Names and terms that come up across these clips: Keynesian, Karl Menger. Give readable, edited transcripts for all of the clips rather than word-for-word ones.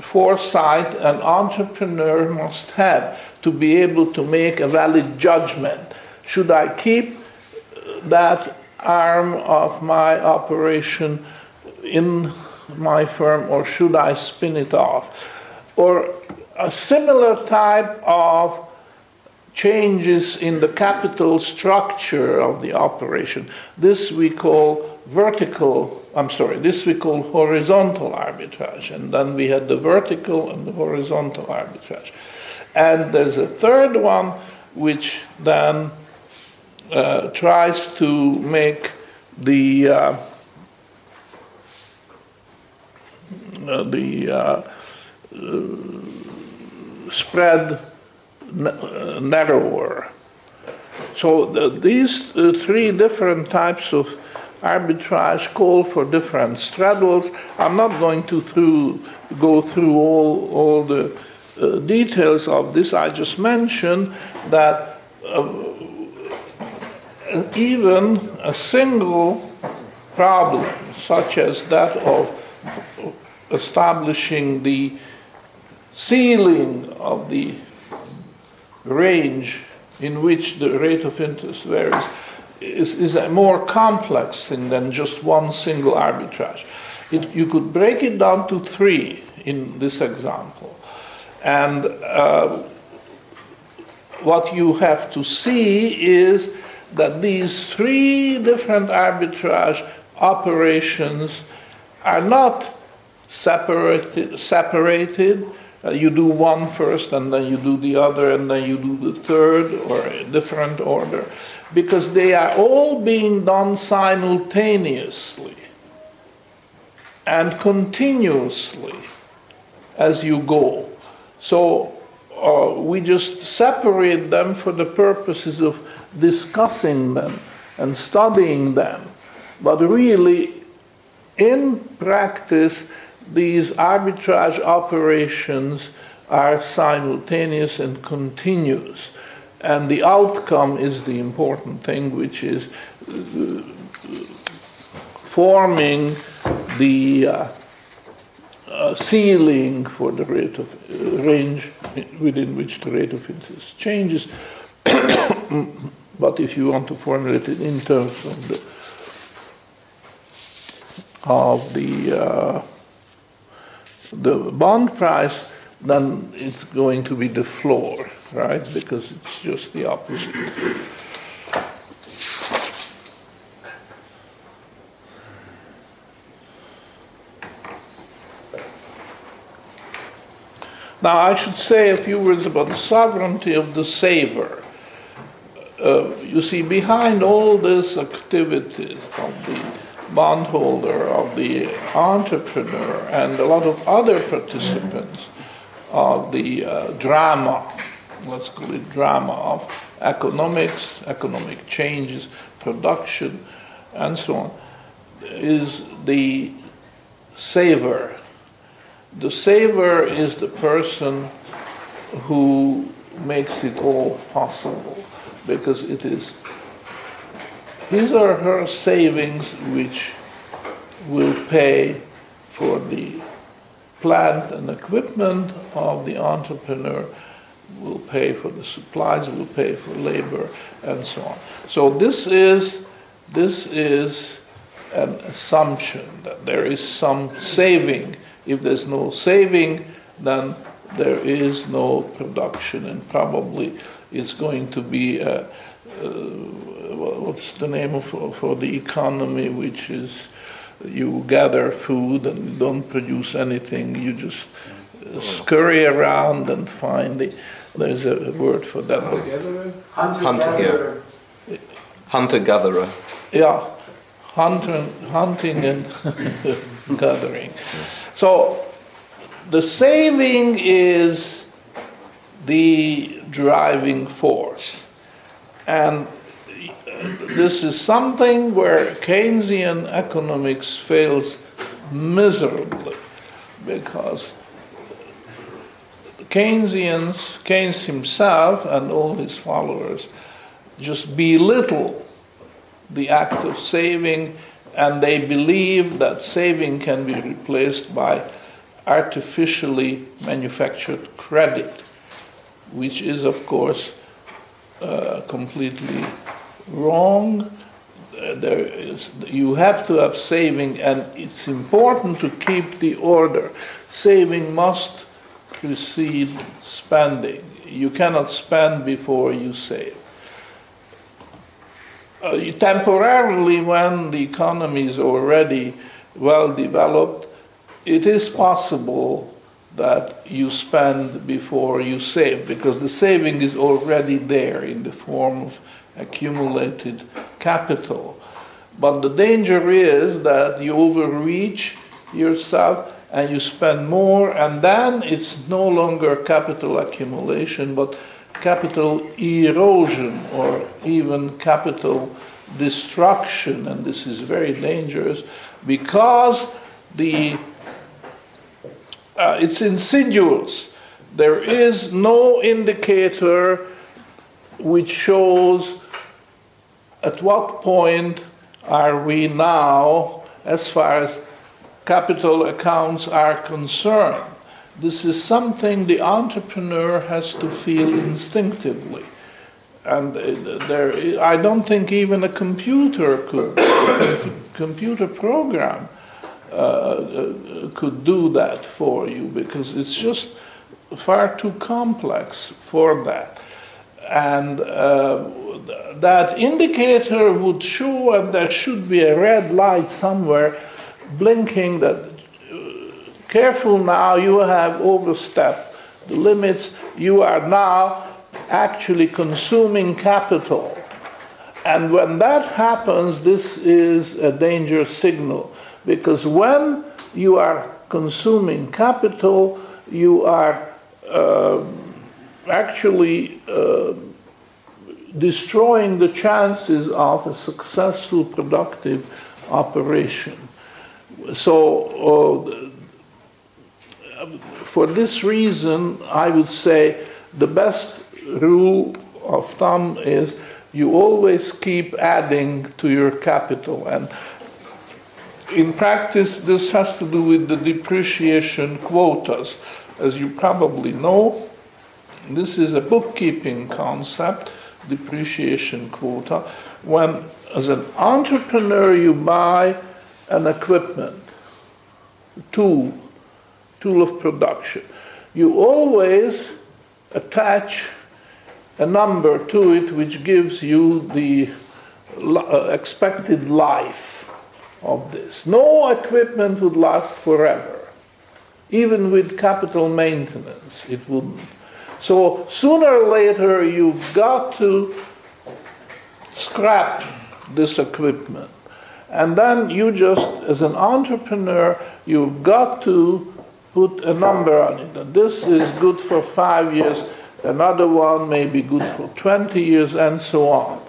foresight an entrepreneur must have to be able to make a valid judgment. Should I keep that arm of my operation in my firm, or should I spin it off? Or a similar type of changes in the capital structure of the operation. This we call horizontal arbitrage. And then we had the vertical and the horizontal arbitrage. And there's a third one which then tries to make the spread narrower. So these three different types of arbitrage call for different straddles. I'm not going to go through all the details of this. I just mentioned that even a single problem, such as that of establishing the ceiling of the range in which the rate of interest varies, is a more complex thing than just one single arbitrage. You could break it down to three in this example. And what you have to see is that these three different arbitrage operations are not separated. You do one first, and then you do the other, and then you do the third, or a different order, because they are all being done simultaneously and continuously as you go. So we just separate them for the purposes of discussing them and studying them. But really, in practice, these arbitrage operations are simultaneous and continuous, and the outcome is the important thing, which is forming the ceiling for the rate of range within which the rate of interest changes. But if you want to formulate it in terms of the bond price, then it's going to be the floor, right? Because it's just the opposite. Now, I should say a few words about the sovereignty of the saver. You see, behind all these activities of the bondholder, of the entrepreneur, and a lot of other participants of the drama, let's call it drama, of economics, economic changes, production, and so on, is the saver. The saver is the person who makes it all possible, because it is his or her savings which will pay for the plant and equipment of the entrepreneur, will pay for the supplies, will pay for labor, and so on. So this is an assumption that there is some saving. If there's no saving, then there is no production, and probably it's going to be what's the name for the economy, which is you gather food and don't produce anything, you just scurry around and find it. There's a word for that. Hunter-gatherer. Hunter-gatherer. Yeah, hunting and gathering. So the saving is the driving force. And this is something where Keynesian economics fails miserably, because Keynes himself and all his followers just belittle the act of saving, and they believe that saving can be replaced by artificially manufactured credit, which is, of course, completely wrong. You have to have saving, and it's important to keep the order. Saving must precede spending. You cannot spend before you save. Temporarily, when the economy is already well developed, it is possible that you spend before you save, because the saving is already there in the form of accumulated capital. But the danger is that you overreach yourself and you spend more, and then it's no longer capital accumulation, but capital erosion or even capital destruction. And this is very dangerous because it's insidious. There is no indicator which shows at what point are we now as far as capital accounts are concerned. This is something the entrepreneur has to feel instinctively. And I don't think even a computer could, computer program could do that for you, because it's just far too complex for that. And that indicator would show, and there should be a red light somewhere blinking that, careful now, you have overstepped the limits, you are now actually consuming capital. And when that happens, this is a danger signal, because when you are consuming capital, you are actually destroying the chances of a successful, productive operation. So for this reason, I would say the best rule of thumb is you always keep adding to your capital. And in practice, this has to do with the depreciation quotas. As you probably know, this is a bookkeeping concept, depreciation quota. When, as an entrepreneur, you buy an equipment, tool of production, you always attach a number to it which gives you the expected life of this. No equipment would last forever. Even with capital maintenance, it wouldn't. So sooner or later, you've got to scrap this equipment. And then you just, as an entrepreneur, you've got to put a number on it. And this is good for 5 years, another one may be good for 20 years, and so on.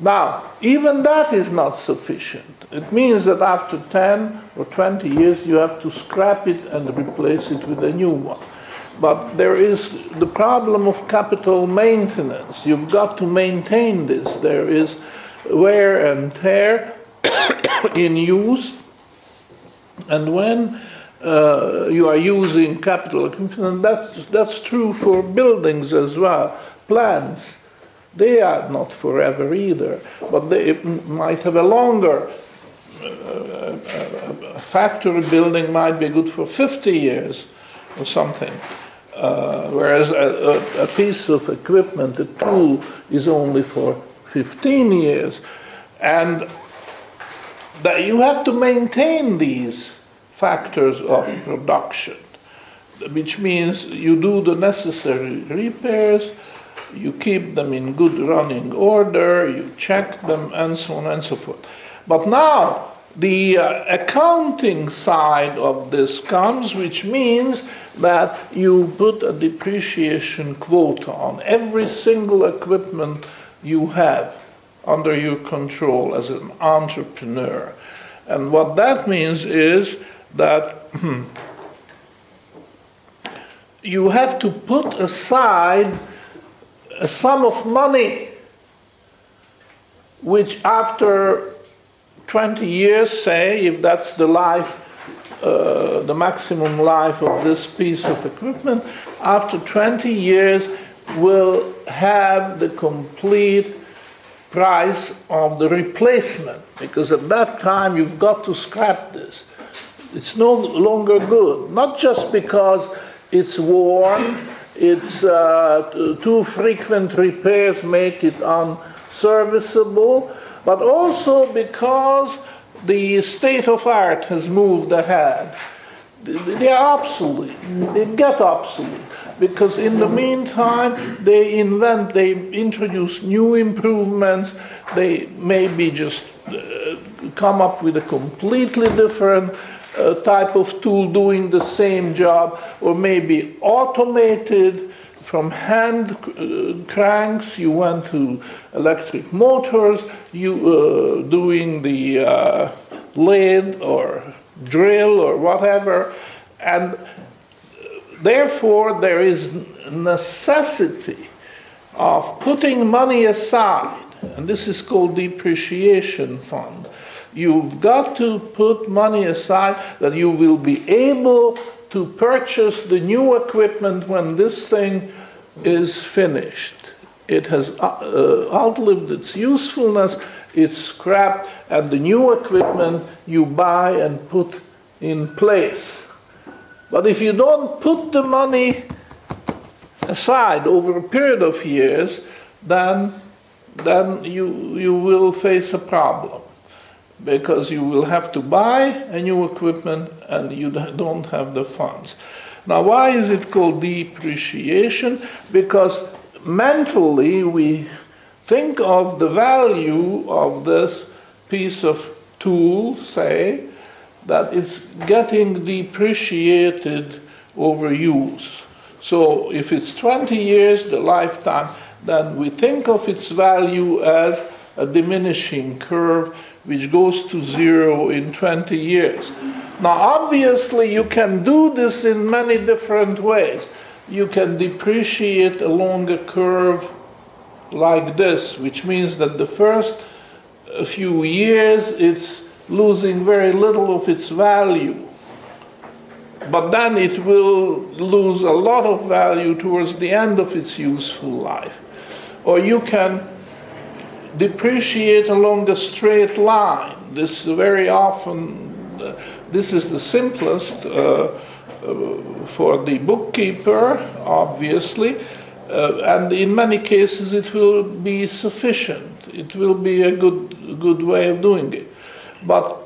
Now, even that is not sufficient. It means that after 10 or 20 years, you have to scrap it and replace it with a new one. But there is the problem of capital maintenance. You've got to maintain this. There is wear and tear in use. And when you are using capital, and that's true for buildings as well, plants, they are not forever either, but they might have a longer. A factory building might be good for 50 years or something. Whereas a piece of equipment, a tool, is only for 15 years. And that you have to maintain these factors of production, which means you do the necessary repairs, you keep them in good running order, you check them, and so on and so forth. But now, the accounting side of this comes, which means that you put a depreciation quota on every single equipment you have under your control as an entrepreneur. And what that means is that you have to put aside a sum of money which after 20 years, say, if that's the life the maximum life of this piece of equipment, after 20 years will have the complete price of the replacement, because at that time you've got to scrap this. It's no longer good, not just because it's worn, it's too frequent repairs make it unserviceable, but also because the state of art has moved ahead. They are obsolete, they get obsolete, because in the meantime they invent, they introduce new improvements, they maybe just come up with a completely different type of tool doing the same job, or maybe automated from hand cranks, you went to electric motors, you doing the lathe or drill or whatever, and therefore there is necessity of putting money aside, and this is called depreciation fund. You've got to put money aside that you will be able to purchase the new equipment when this thing is finished. It has outlived its usefulness, it's scrapped, and the new equipment you buy and put in place. But if you don't put the money aside over a period of years, then you will face a problem, because you will have to buy a new equipment and you don't have the funds. Now, why is it called depreciation? Because mentally we think of the value of this piece of tool, say, that it's getting depreciated over use. So if it's 20 years, the lifetime, then we think of its value as a diminishing curve which goes to zero in 20 years. Now, obviously, you can do this in many different ways. You can depreciate along a curve like this, which means that the first few years it's losing very little of its value. But then it will lose a lot of value towards the end of its useful life. Or you can depreciate along a straight line. This very often, this is the simplest for the bookkeeper, obviously, and in many cases it will be sufficient. It will be a good way of doing it. But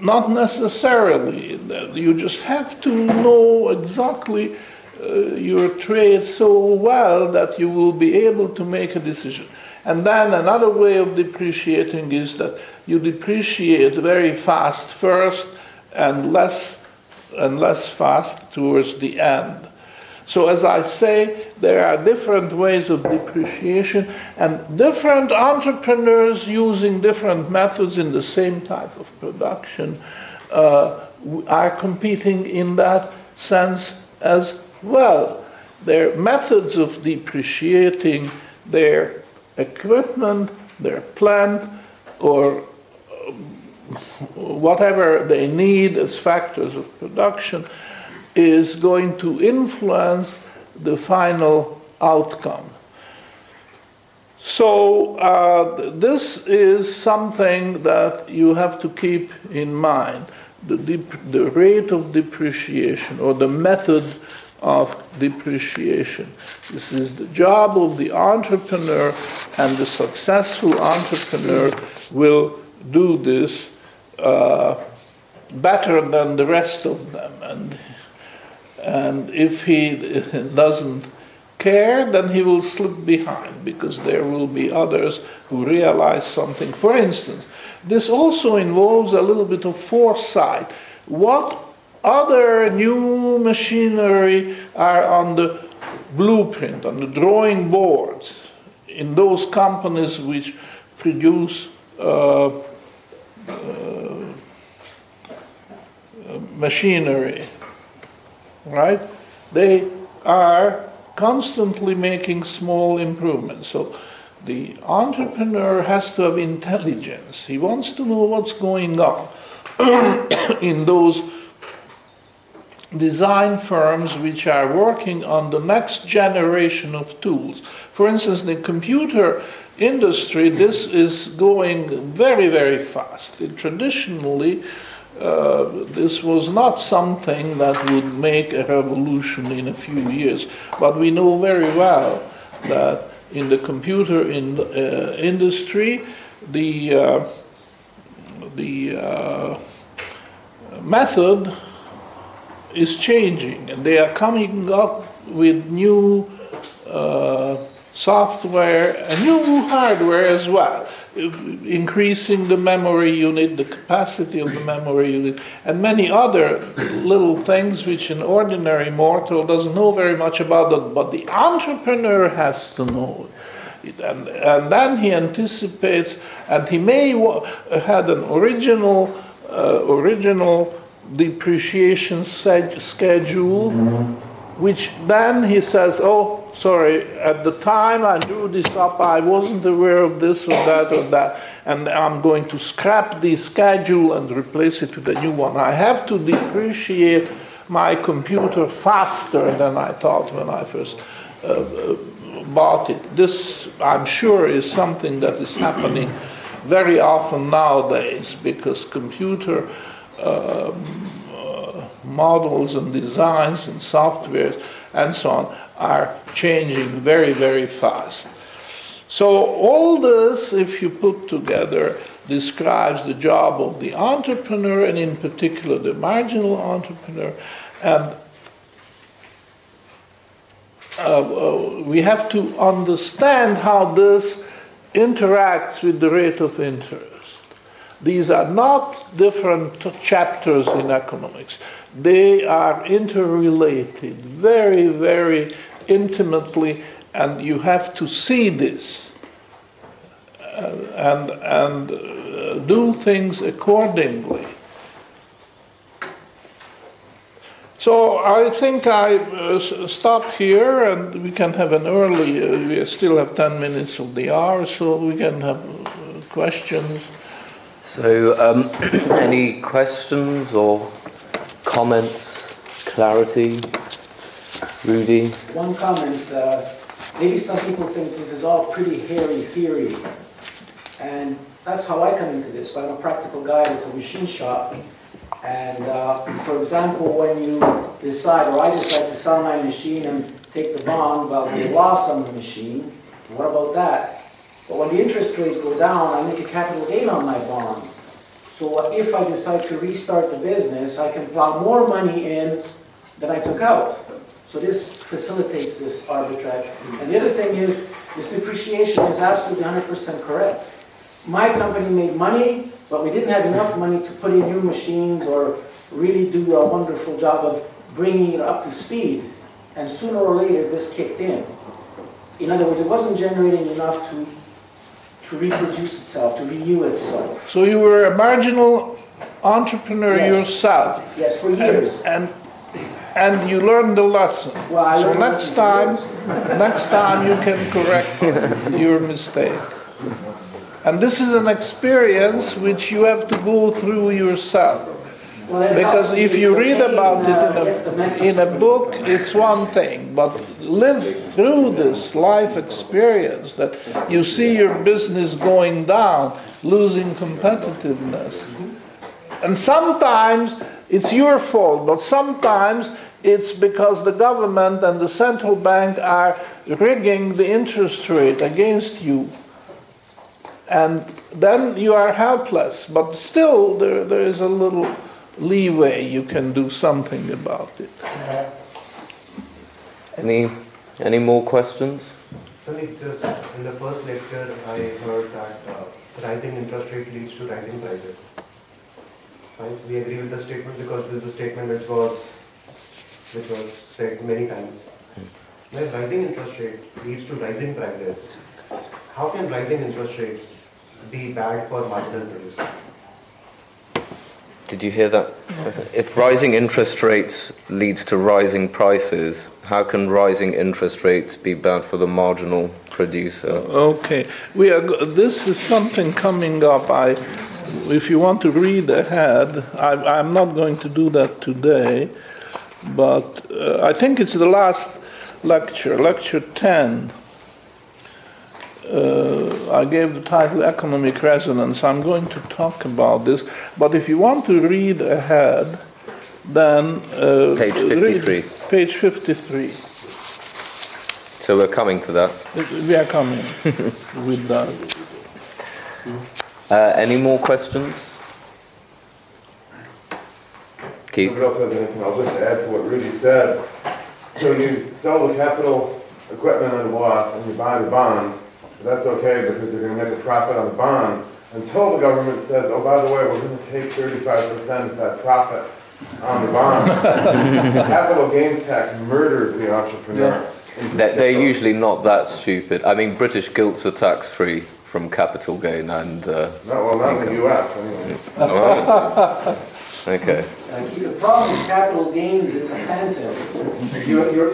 not necessarily. You just have to know exactly your trade so well that you will be able to make a decision. And then another way of depreciating is that you depreciate very fast first and less fast towards the end. So as I say, there are different ways of depreciation and different entrepreneurs using different methods in the same type of production are competing in that sense as well. Their methods of depreciating their equipment, their plant, or whatever they need as factors of production is going to influence the final outcome. So this is something that you have to keep in mind, the rate of depreciation or the method of depreciation. This is the job of the entrepreneur, and the successful entrepreneur will do this better than the rest of them. And if he doesn't care, then he will slip behind, because there will be others who realize something. For instance, this also involves a little bit of foresight. What other new machinery are on the blueprint, on the drawing boards in those companies which produce machinery, right? They are constantly making small improvements. So the entrepreneur has to have intelligence. He wants to know what's going on in those design firms which are working on the next generation of tools. For instance, the computer industry, this is going very, very fast. It traditionally, this was not something that would make a revolution in a few years, but we know very well that in the computer industry, the method is changing, and they are coming up with new software and new hardware as well, increasing the memory unit, the capacity of the memory unit, and many other little things which an ordinary mortal doesn't know very much about, it, but the entrepreneur has to know it. And then he anticipates, and he may had an original depreciation schedule, which then he says, oh, sorry, at the time I drew this up, I wasn't aware of this or that, and I'm going to scrap the schedule and replace it with a new one. I have to depreciate my computer faster than I thought when I first bought it. This, I'm sure, is something that is happening very often nowadays, because computer models and designs and softwares and so on are changing very, very fast. So all this, if you put together, describes the job of the entrepreneur, and in particular the marginal entrepreneur. And we have to understand how this interacts with the rate of interest. These are not different chapters in economics. They are interrelated very, very intimately, and you have to see this and do things accordingly. So I think I stop here, and we can have an early, we still have 10 minutes of the hour, so we can have questions. So any questions or comments, clarity? Rudy? One comment. Maybe some people think this is all pretty hairy theory, and that's how I come into this. I'm a practical guy with a machine shop, and for example, when you decide, or I decide to sell my machine and take the bond, well, we lost on the machine. What about that? But when the interest rates go down, I make a capital gain on my bond. So if I decide to restart the business, I can plow more money in than I took out. So this facilitates this arbitrage. And the other thing is, this depreciation is absolutely 100% correct. My company made money, but we didn't have enough money to put in new machines or really do a wonderful job of bringing it up to speed. And sooner or later, this kicked in. In other words, it wasn't generating enough to reproduce itself, to renew itself. So you were a marginal entrepreneur yourself. Yes, for years. And you learned the lesson. Well, I learned next time you can correct your mistake. And this is an experience which you have to go through yourself. Well, because if you read about it in a book, it's one thing, but live through this life experience that you see your business going down, losing competitiveness. And sometimes it's your fault, but sometimes it's because the government and the central bank are rigging the interest rate against you. And then you are helpless, but still there is a little leeway, you can do something about it. Any more questions? So just in the first lecture I heard that rising interest rate leads to rising prices. Right? We agree with the statement because this is the statement which was said many times. Well, rising interest rate leads to rising prices. How can rising interest rates be bad for marginal producers? Did you hear that? If rising interest rates leads to rising prices, how can rising interest rates be bad for the marginal producer? Okay, this is something coming up. If you want to read ahead, I'm not going to do that today. But I think it's the last lecture, lecture 10. I gave the title Economic Resonance. I'm going to talk about this, but if you want to read ahead, then page 53. Page 53. So we're coming to that. We are coming with that. Any more questions? Keith? If nobody else has anything, I'll just add to what Rudy said. So you sell the capital equipment on the loss and you buy the bond. That's okay because you're going to make a profit on the bond until the government says, oh, by the way, we're going to take 35% of that profit on the bond. Capital gains tax murders the entrepreneur. Yeah. They're usually not that stupid. I mean, British gilts are tax-free from capital gain and... well, not in the US, anyways. Okay. The problem with capital gains, it's a phantom.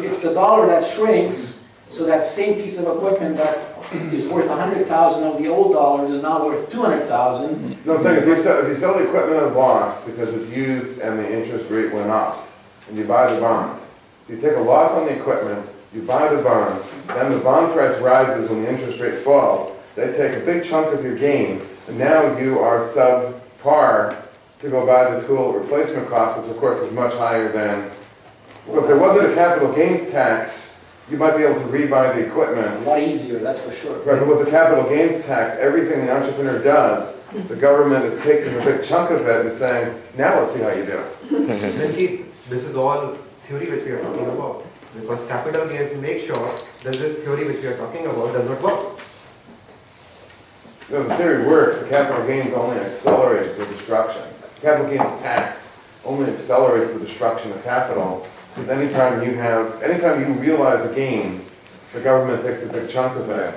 It's the dollar that shrinks, so that same piece of equipment that is worth 100,000 of the old dollar is now worth 200,000. No, I'm saying if you sell the equipment on loss because it's used and the interest rate went up, and you buy the bond, so you take a loss on the equipment, you buy the bond, then the bond price rises when the interest rate falls. They take a big chunk of your gain, and now you are subpar to go buy the tool at replacement cost, which of course is much higher than. So if there wasn't a capital gains tax, you might be able to rebuy the equipment. A lot easier, that's for sure. Right, but with the capital gains tax, everything the entrepreneur does, the government is taking a big chunk of it and saying, now let's see how you do. Then Keith, this is all theory which we are talking about. Because capital gains make sure that this theory which we are talking about does not work. No, the theory works. The capital gains only accelerates the destruction. The capital gains tax only accelerates the destruction of capital. Because anytime you realize a gain, the government takes a big chunk of it.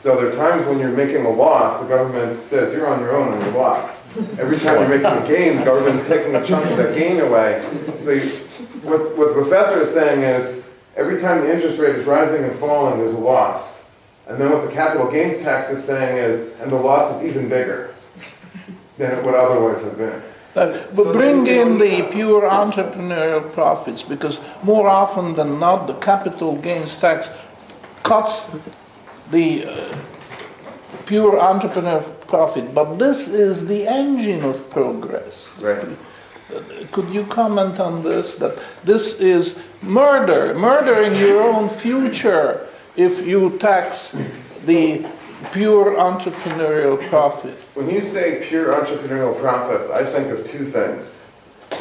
So there are times when you're making a loss, the government says, you're on your own and you're lost. Every time you're making a gain, the government is taking a chunk of that gain away. So what the professor is saying is, every time the interest rate is rising and falling, there's a loss. And then what the capital gains tax is saying is, and the loss is even bigger than it would otherwise have been. But bring in the pure entrepreneurial profits, because more often than not, the capital gains tax cuts the pure entrepreneur profit. But this is the engine of progress. Right. Could you comment on this? That this is murdering your own future if you tax the pure entrepreneurial profit. When you say pure entrepreneurial profits, I think of two things,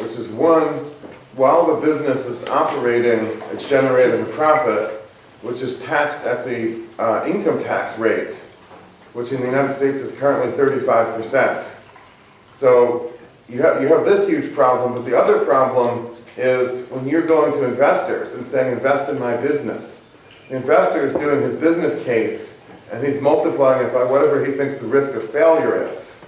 which is one, while the business is operating, it's generating a profit, which is taxed at the income tax rate, which in the United States is currently 35%. So you have this huge problem, but the other problem is when you're going to investors and saying, invest in my business. The investor is doing his business case, and he's multiplying it by whatever he thinks the risk of failure is.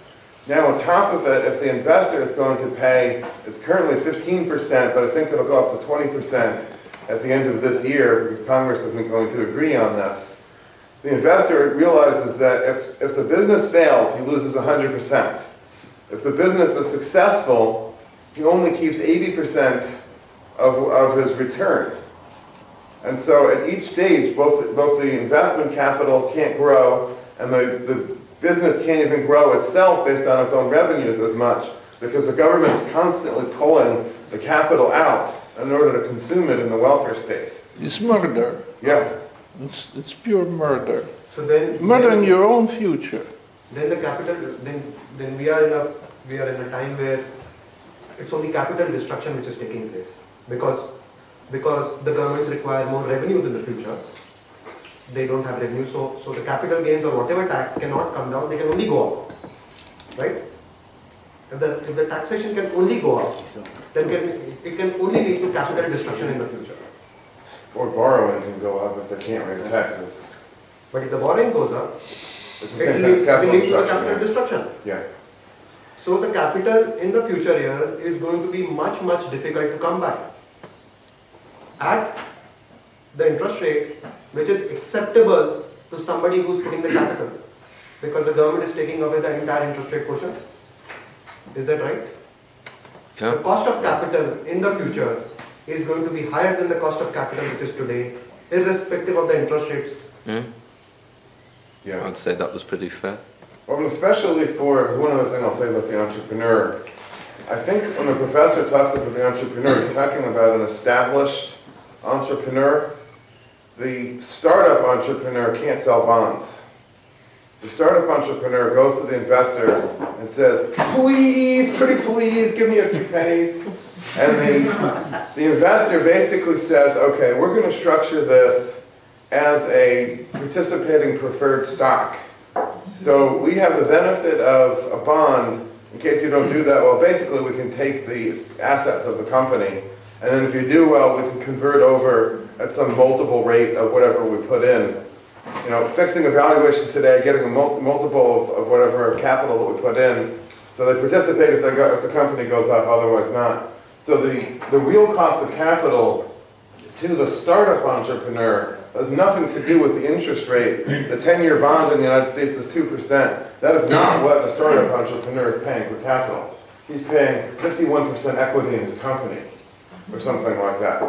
Now on top of it, if the investor is going to pay, it's currently 15%, but I think it'll go up to 20% at the end of this year, because Congress isn't going to agree on this. The investor realizes that if the business fails, he loses 100%. If the business is successful, he only keeps 80% of his return. And so at each stage, both the investment capital can't grow and the business can't even grow itself based on its own revenues as much, because the government is constantly pulling the capital out in order to consume it in the welfare state. It's murder. Yeah. It's pure murder. So then murdering your own future. Then the capital. Then we are in a time where it's only capital destruction which is taking place, because the governments require more revenues in the future. They don't have revenues, so the capital gains or whatever tax cannot come down, they can only go up, right? If the taxation can only go up, then it can only lead to capital destruction in the future. Or borrowing can go up if they can't raise taxes. But if the borrowing goes up, it leads to the capital destruction. Yeah. So the capital in the future years is going to be much, much difficult to come by. At the interest rate which is acceptable to somebody who's putting the capital, because the government is taking away the entire interest rate portion. Is that right? Yeah. The cost of capital in the future is going to be higher than the cost of capital which is today, irrespective of the interest rates. Mm. Yeah, I'd say that was pretty fair. Well, especially for one other thing I'll say about the entrepreneur. I think when the professor talks about the entrepreneur, he's talking about an established entrepreneur. The startup entrepreneur can't sell bonds. The startup entrepreneur goes to the investors and says, please, pretty please, give me a few pennies. And the investor basically says, okay, we're going to structure this as a participating preferred stock. So we have the benefit of a bond in case you don't do that well. Basically, we can take the assets of the company, and then if you do well, we can convert over at some multiple rate of whatever we put in. You know, fixing a valuation today, getting a multiple of whatever capital that we put in. So they participate if the company goes up, otherwise not. So the real cost of capital to the startup entrepreneur has nothing to do with the interest rate. The 10-year bond in the United States is 2%. That is not what a startup entrepreneur is paying for capital. He's paying 51% equity in his company or something like that.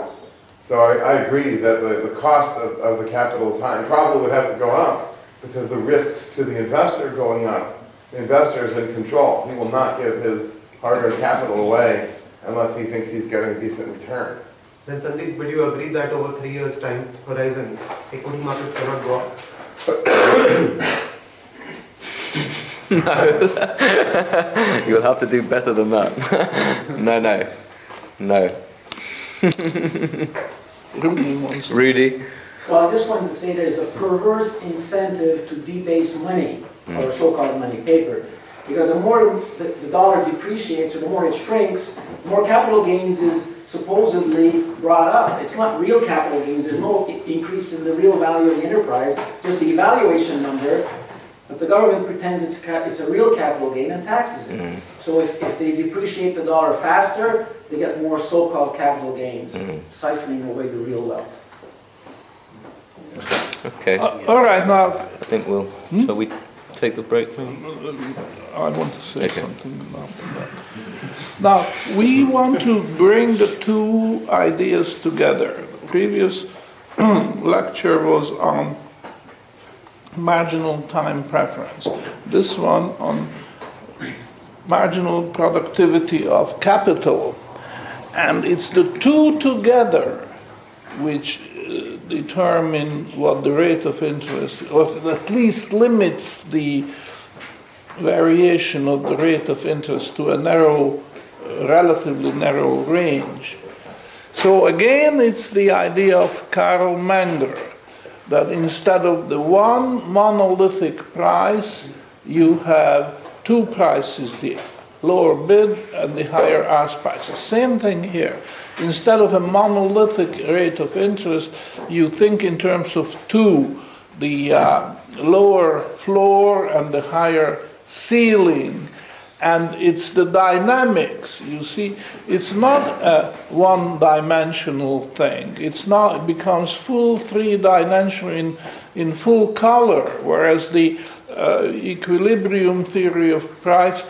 So I agree that the cost of the capital is high and probably would have to go up because the risks to the investor going up. The investor is in control. He will not give his hard-earned capital away unless he thinks he's getting a decent return. Then Sandeep, would you agree that over 3 years' time horizon, equity markets cannot go up? No. You'll have to do better than that. No. Rudy? Well, I just wanted to say there's a perverse incentive to debase money, or so-called money, paper. Because the more the dollar depreciates, or the more it shrinks, the more capital gains is supposedly brought up. It's not real capital gains. There's no increase in the real value of the enterprise, just the evaluation number. But the government pretends it's a real capital gain and taxes it. So if they depreciate the dollar faster, they get more so-called capital gains, siphoning away the real wealth. Okay. All right, now I think we'll. Shall we take the break? I want to say something after that. Now, we want to bring the two ideas together. The previous lecture was on marginal time preference. This one on marginal productivity of capital. And it's the two together which determine what the rate of interest, or at least limits the variation of the rate of interest to a narrow, relatively narrow range. So again, it's the idea of Karl Menger, that instead of the one monolithic price, you have two prices, the lower bid and the higher ask price. The same thing here. Instead of a monolithic rate of interest, you think in terms of two, the lower floor and the higher ceiling. And it's the dynamics, you see. It's not a one-dimensional thing. It's not, it becomes full three-dimensional in full color, whereas the equilibrium theory of price,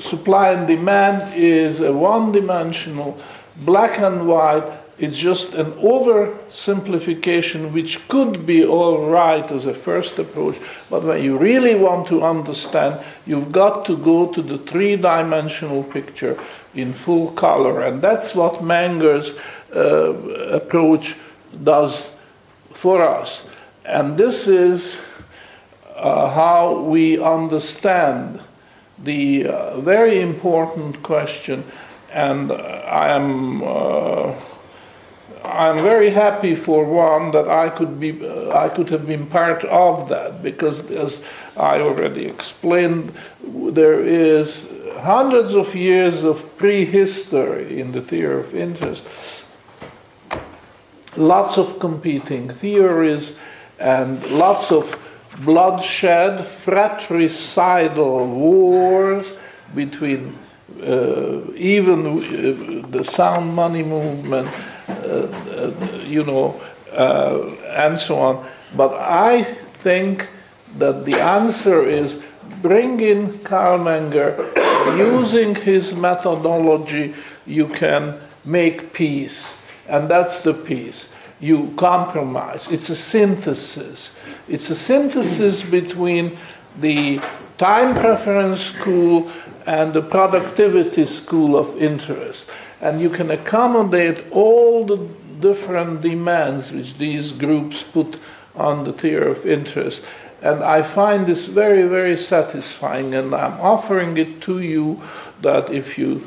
supply and demand is a one-dimensional, black and white. It's just an oversimplification, which could be all right as a first approach, but when you really want to understand, you've got to go to the three-dimensional picture in full color, and that's what Menger's approach does for us. And this is how we understand the very important question, and I'm very happy for one that I could have been part of that, because as I already explained, there is hundreds of years of prehistory in the theory of interest. Lots of competing theories and lots of bloodshed, fratricidal wars between even the sound money movement, and so on. But I think that the answer is bring in Karl Menger, using his methodology you can make peace, and that's the peace. You compromise. It's a synthesis. It's a synthesis between the time preference school and the productivity school of interest. And you can accommodate all the different demands which these groups put on the theory of interest. And I find this very, very satisfying, and I'm offering it to you that if you